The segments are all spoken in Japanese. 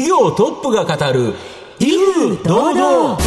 企業トップが語る威風堂々。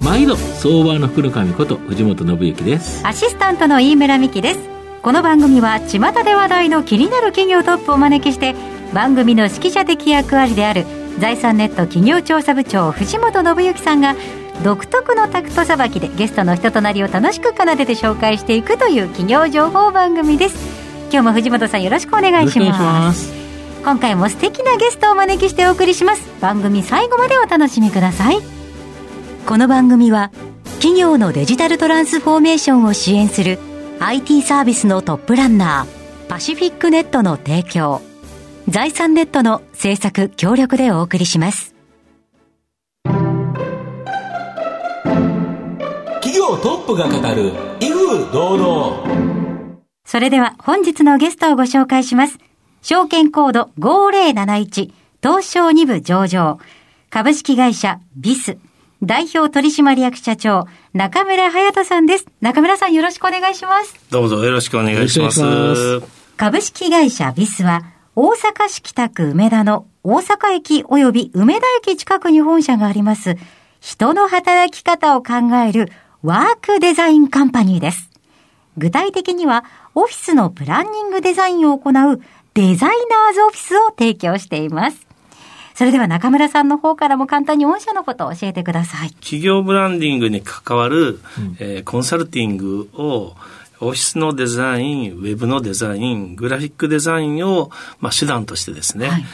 毎度相場の福の神こと藤本信之です。アシスタントの飯村美希です。この番組は巷で話題の気になる企業トップをお招きして、番組の指揮者的役割である財産ネット企業調査部長藤本信之さんが独特のタクトさばきでゲストの人となりを楽しく奏でて紹介していくという企業情報番組です。今日も藤本さんよろしくお願いします。今回も素敵なゲストをお招きしてお送りします。番組最後までお楽しみください。この番組は企業のデジタルトランスフォーメーションを支援する IT サービスのトップランナーパシフィックネットの提供、財産ネットの制作協力でお送りします。企業トップが語る威風堂々。それでは本日のゲストをご紹介します。証券コード5071東証2部上場、株式会社ビス代表取締役社長中村隼人さんです。中村さんよろしくお願いします。どうぞよろしくお願いします。株式会社ビスは大阪市北区梅田の大阪駅及び梅田駅近くに本社があります人の働き方を考えるワークデザインカンパニーです。具体的にはオフィスのプランニングデザインを行うデザイナーズオフィスを提供しています。それでは中村さんの方からも簡単に御社のことを教えてください。企業ブランディングに関わる、コンサルティングをオフィスのデザイン、ウェブのデザイン、グラフィックデザインを、手段としてですね、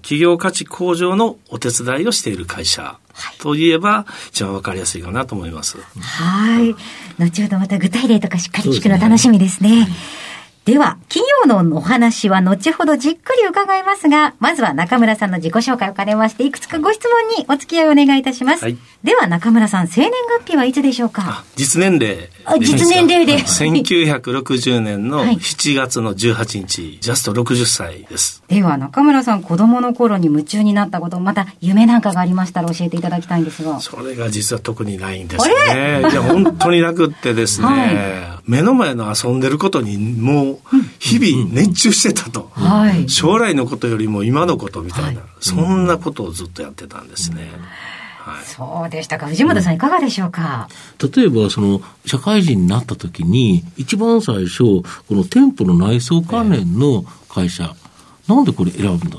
企業価値向上のお手伝いをしている会社といえば一番わかりやすいかなと思います。はい。後ほどまた具体例とかしっかり聞くの楽しみですね。では企業のお話は後ほどじっくり伺いますが、まずは中村さんの自己紹介を兼ねましていくつかご質問にお付き合いをお願いいたします、では中村さん、生年月日はいつでしょうか？実年齢ですか？実年齢で1960年の7月の18日、ジャスト60歳です。では中村さん、子供の頃に夢中になったこと、また夢なんかがありましたら教えていただきたいんですが。それが実は特にないんですね。いや本当になくってですね、目の前の遊んでることにもう日々熱中してたと、将来のことよりも今のことみたいな、そんなことをずっとやってたんですね、そうでしたか。藤本さんいかがでしょうか？例えばその社会人になった時に一番最初、この店舗の内装関連の会社、なんでこれ選んだんで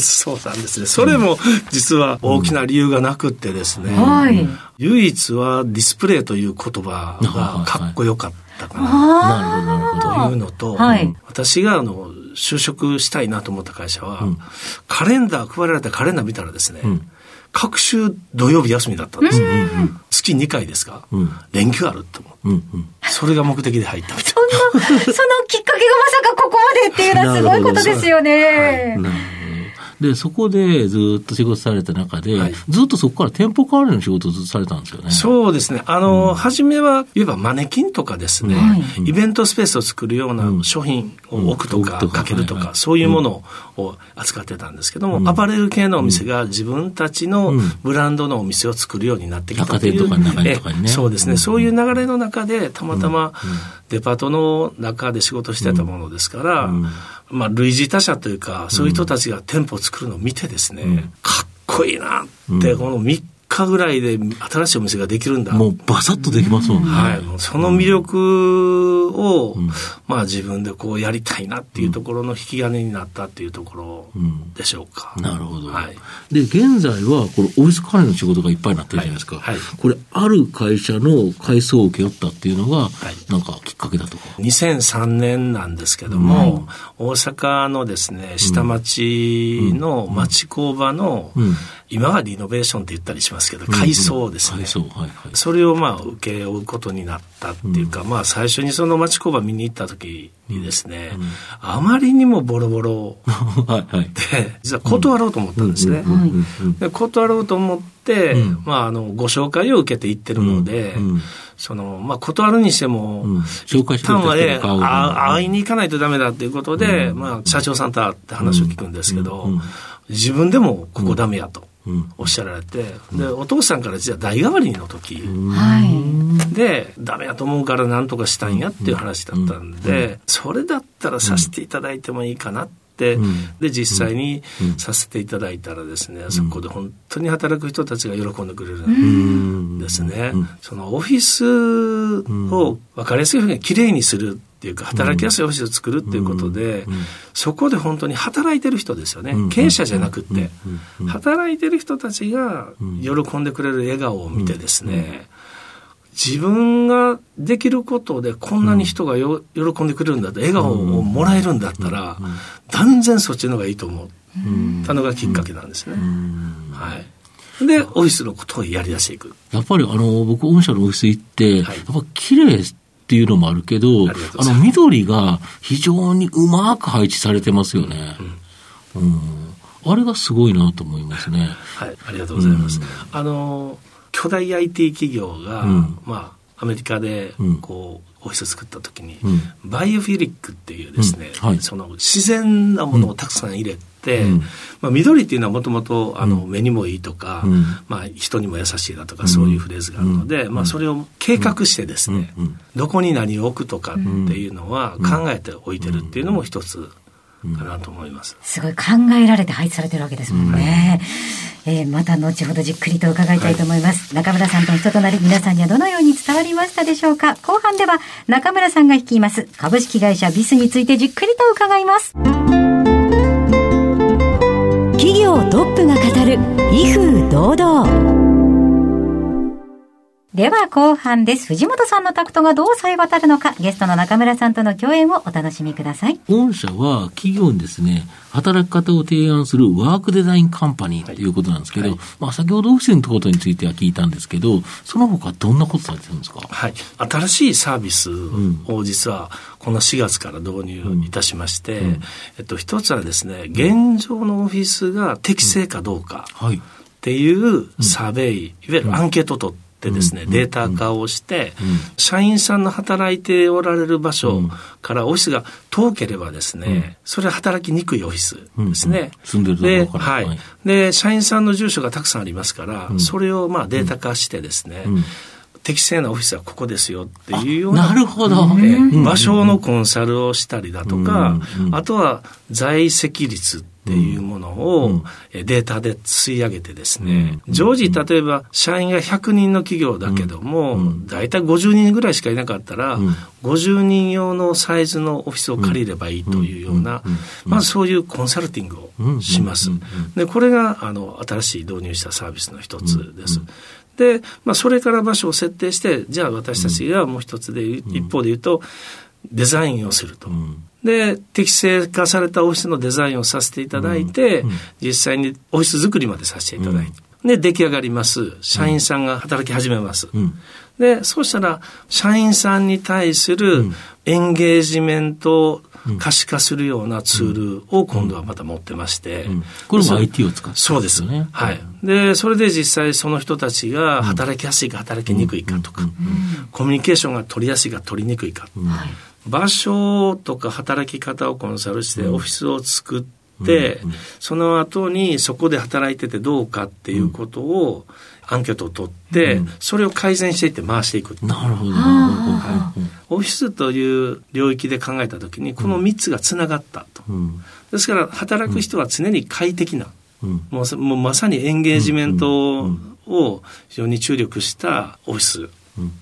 すか？そうなんですね。それも実は大きな理由がなくってですね、唯一はディスプレイという言葉がかっこよかったかなというのと、私が就職したいなと思った会社は、カレンダー配られたカレンダー見たらですね、各週土曜日休みだったんです、月2回ですか、連休あると思って、それが目的で入ったみたいなそのきっかけがまさかここまでっていうのはすごいことですよね。でそこでずっと仕事された中で、ずっとそこから店舗関連の仕事をずっとされたんですよね。そうですね。初めは言えばマネキンとかですね、イベントスペースを作るような商品を置くとか、かけるとか、そういうものを扱ってたんですけども、アパレル系のお店が自分たちのブランドのお店を作るようになってきたという、そうですね、そういう流れの中でたまたまデパートの中で仕事してたものですから、類似他社というか、そういう人たちが店舗を作るのを見てですね、かっこいいなって、この3日ぐらいで新しいお店ができるんだ。もうバサッとできますもんね。その魅力を、自分でこうやりたいなっていうところの引き金になったっていうところでしょうか。なるほど。で、現在はこれオフィス関連の仕事がいっぱいになってるじゃないですか。これ、ある会社の改装を受け負ったっていうのが、なんかきっかけだとか。2003年なんですけども、大阪のですね、下町の町工場の、今はリノベーションって言ったりしますけど、改装ですね。それを受け負うことになったっていうか、最初にその町工場見に行った時にですね、あまりにもボロボロで、実は断ろうと思ったんですね。で、断ろうと思って、ご紹介を受けて行ってるので、断るにしても、一旦はね、会いに行かないとダメだっていうことで、社長さんと会って話を聞くんですけど、自分でもここダメやと。おっしゃられて、うん、でお父さんから実は代替わりの時、うん、でダメやと思うから何とかしたんやっていう話だったんで、うん、それだったらさせていただいてもいいかなって、うん、で実際にさせていただいたらですね、うん、そこで本当に働く人たちが喜んでくれるんですね、うん、そのオフィスを分かりやすいふうにきれいにするっていうか働きやすいオフィスを作るっていうことで、うん、そこで本当に働いてる人ですよね、うん、経営者じゃなくって、うん、働いてる人たちが喜んでくれる笑顔を見てですね、自分ができることでこんなに人が喜んでくれるんだって笑顔をもらえるんだったら断然そっちの方がいいと思ったのがきっかけなんですね、はいで、オフィスのことをやりだしていく。やっぱり僕御社のオフィス行って、はい、やっぱ綺麗っていうのもあるけど、緑が非常にうまく配置されてますよね、うんうん、あれがすごいなと思いますね。はい、ありがとうございます、うん、巨大 IT 企業が、うんまあ、アメリカでこう、うん、オフィスを作った時に、うん、バイオフィリックっていうですね、うんはい、その自然なものをたくさん入れて、うんまあ、緑っていうのはもともと目にもいいとか、うんまあ、人にも優しいだとかそういうフレーズがあるので、うんまあ、それを計画してですね、うん、どこに何を置くとかっていうのは考えておいてるっていうのも一つかなと思います。すごい考えられて配置されてるわけですもんね、はいまた後ほどじっくりと伺いたいと思います、はい、中村さんと人となり皆さんにはどのように伝わりましたでしょうか。後半では中村さんが率います株式会社ビスについてじっくりと伺います。企業トップが語る威風堂々。では後半です。藤本さんのタクトがどうさえ渡るのか、ゲストの中村さんとの共演をお楽しみください。御社は企業にですね、働き方を提案するワークデザインカンパニーということなんですけど、はいはいまあ、先ほどオフィスのことについては聞いたんですけど、その他どんなことされてるんですか。はい、新しいサービスを実はこの4月から導入いたしまして、うんうん一つはですね、現状のオフィスが適正かどうかっていうサーベイ、いわゆるアンケートとでですね、データ化をして、うん、社員さんの働いておられる場所からオフィスが遠ければですね、うん、それは働きにくいオフィスですね、うんうん、住んでるところから、はい、で社員さんの住所がたくさんありますから、うん、それをまあデータ化してですね、うんうん適正なオフィスはここですよっていうような、 なるほど、場所のコンサルをしたりだとか、うんうん、あとは在籍率っていうものをデータで吸い上げてですね、うん、常時例えば社員が100人の企業だけども、うん、だいたい50人ぐらいしかいなかったら、うん、50人用のサイズのオフィスを借りればいいというような、まずそういうコンサルティングをします。で、これが新しい導入したサービスの一つです。でまあ、それから場所を設定してじゃあ私たちがもう一つで、うん、一方で言うとデザインをすると、うん、で適正化されたオフィスのデザインをさせていただいて、うん、実際にオフィス作りまでさせていただいて、うん、で出来上がります。社員さんが働き始めます、うん、でそうしたら社員さんに対するエンゲージメントを可視化するようなツールを今度はまた持ってまして、うんうん、これも IT を使ってそうですね、はい、でそれで実際その人たちが働きやすいか働きにくいかとか、うんうん、コミュニケーションが取りやすいか取りにくいか、うん、場所とか働き方をコンサルしてオフィスを作って、うんうん、その後にそこで働いててどうかっていうことをアンケートを取って、うん、それを改善していって回していく。なるほど、はい、オフィスという領域で考えたときにこの3つがつながったと、うん、ですから働く人は常に快適な、うん、もうまさにエンゲージメントを非常に注力したオフィス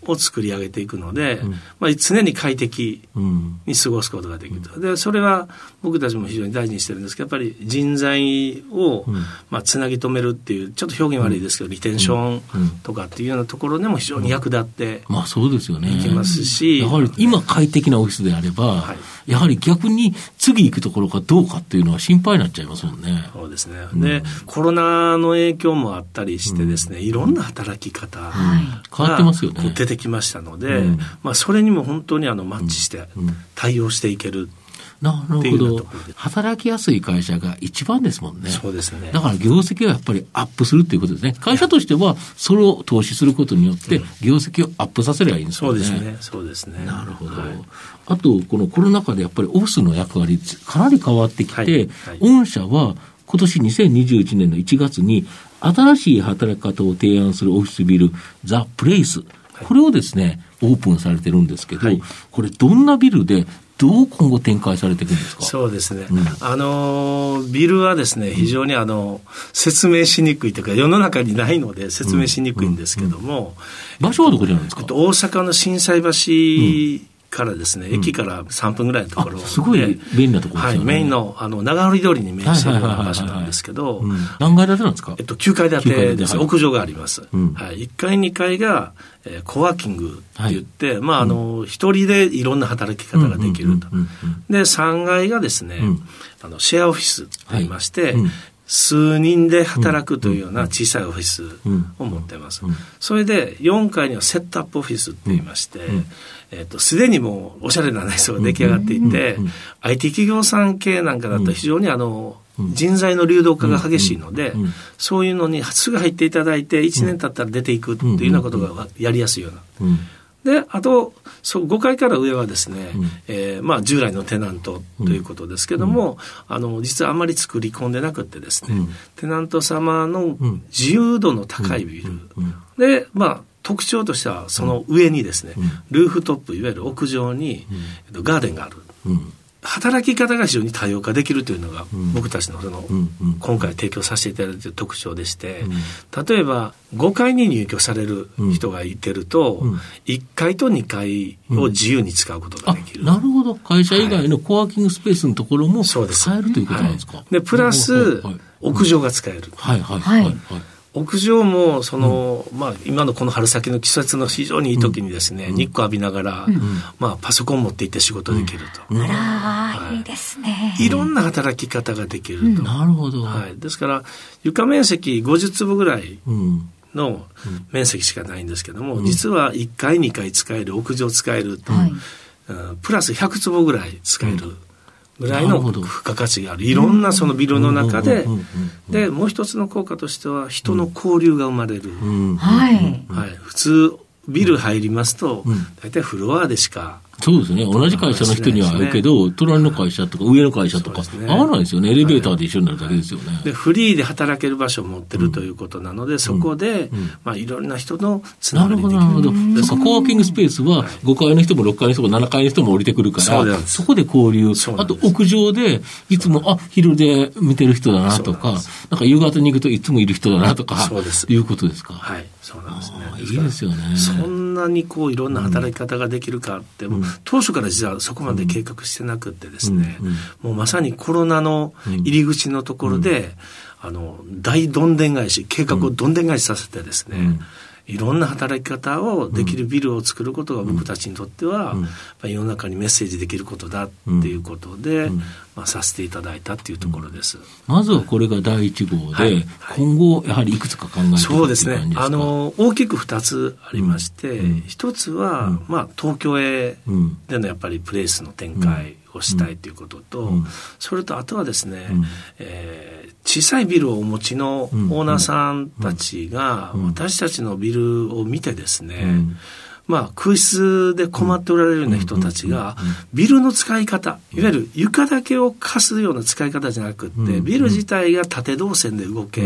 を作り上げていくので、うんまあ、常に快適に過ごすことができると。でそれは僕たちも非常に大事にしてるんですけど、やっぱり人材をまあつなぎ止めるっていうちょっと表現悪いですけどリテンションとかっていうようなところでも非常に役立ってまあそうですよねいきますし、やはり今快適なオフィスであれば、はい、やはり逆に次行くところかどうかっていうのは心配になっちゃいますもんね。そうですね。で、うん、コロナの影響もあったりしてですね、いろんな働き方が、変わってますよね。出てきましたので、うんまあ、それにも本当にマッチして対応していけるっていうようなところで、なるほど、働きやすい会社が一番ですもんね。そうですね。だから業績はやっぱりアップするっていうことですね。会社としてはそれを投資することによって業績をアップさせればいいんですよね、うん、そうですね、そうですね。なるほど、はい、あとこのコロナ禍でやっぱりオフィスの役割かなり変わってきて、はいはい、御社は今年2021年の1月に新しい働き方を提案するオフィスビルザ・プレイス、これをですねオープンされてるんですけど、はい、これどんなビルでどう今後展開されていくんですか？そうですね、ビルはですね非常に説明しにくいというか世の中にないので説明しにくいんですけども、場所はどこじゃないですか？大阪の心斎橋、からですね、駅から3分ぐらいのところで、すごい便利なところですよね。はい、メインの、長堀通りに面しているような場所なんですけど、何階建てなんですか？9階建てです。屋上があります。はい、1階、2階が、コワーキングって言って、はい、一人でいろんな働き方ができると。で、3階がですね、シェアオフィスといいまして、数人で働くというような小さいオフィスを持っています。それで4階にはセットアップオフィスっていいまして、すでにもうおしゃれな内装が出来上がっていて、IT 企業さん系なんかだと非常に人材の流動化が激しいので、そういうのにすぐ入っていただいて1年経ったら出ていくというようなことがやりやすいような。で、あと、5階から上はですね、従来のテナントということですけども、実はあまり作り込んでなくてですね、テナント様の自由度の高いビル。で、特徴としては、その上にですね、ルーフトップ、いわゆる屋上に、ガーデンがある。働き方が非常に多様化できるというのが、僕たちの今回提供させていただいている特徴でして、例えば5階に入居される人がいてると、1階と2階を自由に使うことができる。なるほど。会社以外のコワーキングスペースのところも使えるということなんですか？で、プラス、屋上が使える。屋上も今のこの春先の季節の非常にいい時にですね、日光浴びながら、パソコン持って行って仕事できると。いいですね。いろんな働き方ができると。なるほど。ですから床面積50坪ぐらいの面積しかないんですけども、実は1階2階使える、屋上使えると、プラス100坪ぐらい使える。ぐらいの付加価値がある。いろんなそのビルの中で、で、もう一つの効果としては、人の交流が生まれる。普通、ビル入りますと、大体フロアでしか。そうですね。同じ会社の人にはあるけど、隣の会社とか上の会社とか、合わないですよね。エレベーターで一緒になるだけですよね。で、フリーで働ける場所を持ってるということなので、そこで、いろんな人のつながりができる。なるほど、なるほど。コワーキングスペースは、5階の人も6階の人も7階の人も降りてくるから、そこで交流。あと、屋上で、いつも、昼で見てる人だなとか、夕方に行くといつもいる人だなとか、いうことですか。はい。そうなんですね。いいですよね。そんなにいろんな働き方ができるかって、当初から実はそこまで計画してなくてですね、もうまさにコロナの入り口のところで、大どんでん返し、計画をどんでん返しさせてですね、いろんな働き方をできるビルを作ることが僕たちにとっては、世の中にメッセージできることだっていうことで、させていただいたっていうところです。まずはこれが第1号で、今後やはりいくつか考えていくっていう感じですか？そうですね。大きく2つありまして、1つは、東京へでのやっぱりプレイスの展開をしたいということと、それとあとはですね、小さいビルをお持ちのオーナーさんたちが、私たちのビルを見てですね、空室で困っておられるような人たちが、ビルの使い方、いわゆる床だけを貸すような使い方じゃなくって、ビル自体が縦動線で動け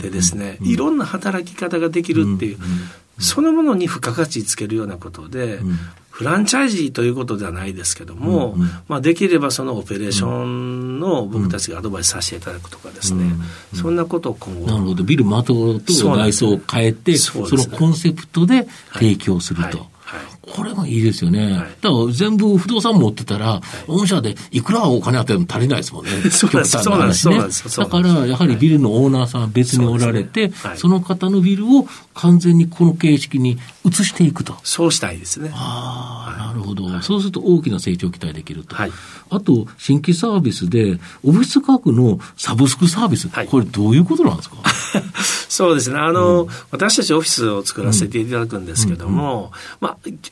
てですね、いろんな働き方ができるっていう、そのものに付加価値つけるようなことで、フランチャイジーということではないですけども、できればそのオペレーションの僕たちがアドバイスさせていただくとかですね、そんなことを今後。なるほど。ビルまとうと内装を変えて、そのコンセプトで提供すると。これもいいですよね。だから全部不動産持ってたら、御社でいくらお金あっても足りないですもんね。そうなんです。そうなんです。だから、やはりビルのオーナーさんは別におられて、その方のビルを完全にこの形式に移していくと。そうしたいですね。なるほど。そうすると大きな成長を期待できると。あと、新規サービスで、オフィス価格のサブスクサービス、これどういうことなんですか？そうですね。私たちオフィスを作らせていただくんですけども、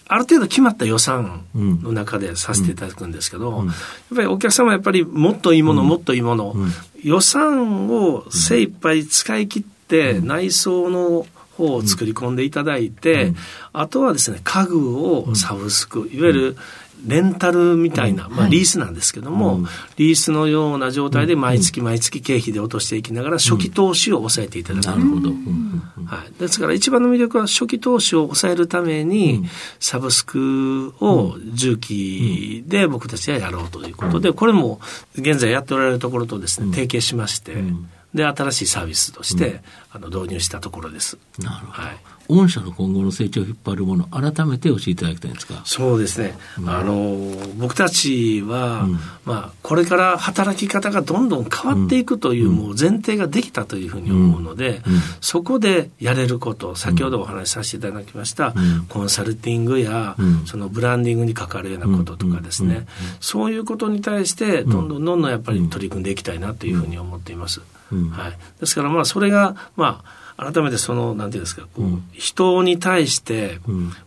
ある程度決まった予算の中でさせていただくんですけど、やっぱりお客様はやっぱりもっといいもの、もっといいもの、予算を精一杯使い切って内装のを作り込んでいただいて、うん、あとはですね家具をサブスク、うん、いわゆるレンタルみたいな、うん、まあ、リースなんですけども、うん、リースのような状態で毎月毎月経費で落としていきながら初期投資を抑えていただく、うん、なるほど、うん、はい、ですから一番の魅力は初期投資を抑えるためにサブスクを重機で僕たちはやろうということで、これも現在やっておられるところとですね提携しまして、うん、で新しいサービスとして、うん、導入したところです。なるほど、はい、御社の今後の成長を引っ張るもの改めて教えていただきたいんですか。そうですね、うん、僕たちは、うん、まあ、これから働き方がどんどん変わっていくという、うん、もう前提ができたというふうに思うので、うんうん、そこでやれること先ほどお話しさせていただきました、うん、コンサルティングや、うん、そのブランディングに関わるようなこととかですね、うんうんうん、そういうことに対してどんどんどんどんやっぱり取り組んでいきたいなというふうに思っています、うん、はい、ですからまあそれがまあ改めてそのなんていうんですか、こう、うん、人に対して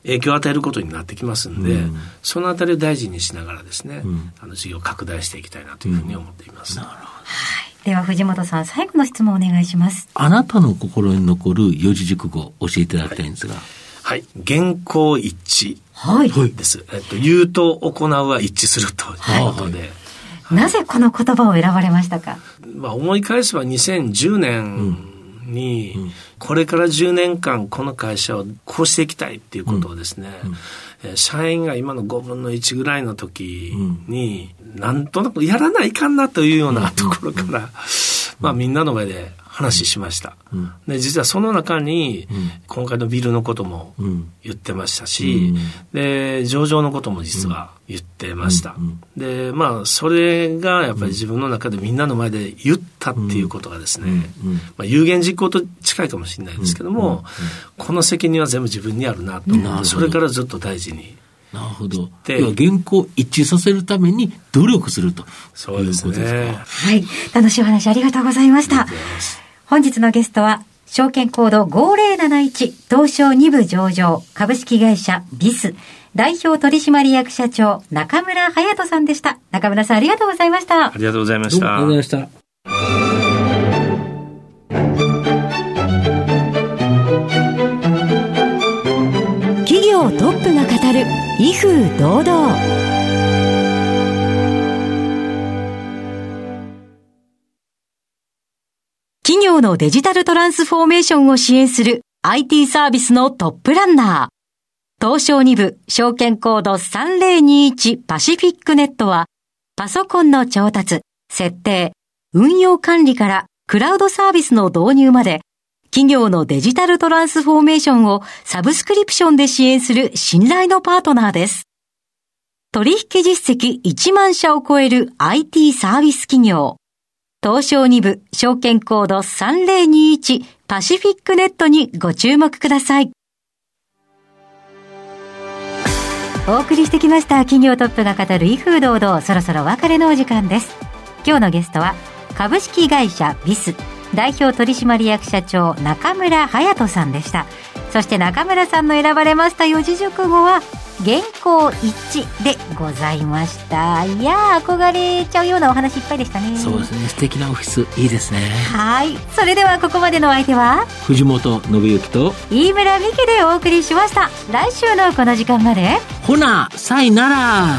影響を与えることになってきますんで、うん、そのあたりを大事にしながらですね、うん、事業を拡大していきたいなというふうに思っています、うん、なるほど、はい、では藤本さん最後の質問をお願いします。あなたの心に残る四字熟語を教えていただきたいんですが、はい、言行一致です、はい、言うと行うは一致するということで、はいはい、なぜこの言葉を選ばれましたか。まあ、思い返せば2010年に、うん、これから10年間この会社をこうしていきたいっていうことをですね、うんうん、社員が今の5分の1ぐらいの時に、うん、なんとなくやらないかなというようなところから、うんうん、まあ、みんなの前で話しました、うん、で実はその中に、うん、今回のビルのことも言ってましたし、うん、で上場のことも実は言ってました、うんうん、でまあそれがやっぱり自分の中でみんなの前で言ったっていうことがですね、うんうん、まあ、有言実行と近いかもしれないですけども、うんうんうん、この責任は全部自分にあるなと思って、うん、それからずっと大事に。なるほど。では原稿を一致させるために努力するということですか。そうですね。はい。楽しいお話ありがとうございました。本日のゲストは証券コード5071東証2部上場株式会社ビス代表取締役社長中村隼人さんでした。中村さんありがとうございました。ありがとうございました。ありがとうございました。トップが語る威風堂々。企業のデジタルトランスフォーメーションを支援する IT サービスのトップランナー、東証2部証券コード3021パシフィックネットは、パソコンの調達、設定、運用管理からクラウドサービスの導入まで、企業のデジタルトランスフォーメーションをサブスクリプションで支援する信頼のパートナーです。取引実績1万社を超える IT サービス企業。東証2部証券コード3021パシフィックネットにご注目ください。お送りしてきました企業トップが語る威風堂々、そろそろお別れのお時間です。今日のゲストは株式会社ビス代表取締役社長中村隼人さんでした。そして中村さんの選ばれました四字熟語は言行一致でございました。いや憧れちゃうようなお話いっぱいでしたね。そうですね、素敵なオフィスいいですね。はい、それではここまでのお相手は藤本信之と飯村美希でお送りしました。来週のこの時間までほなさいなら。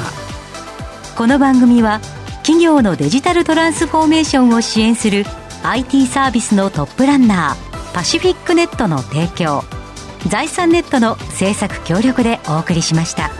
この番組は企業のデジタルトランスフォーメーションを支援するIT サービスのトップランナーパシフィックネットの提供、財産ネットの制作協力でお送りしました。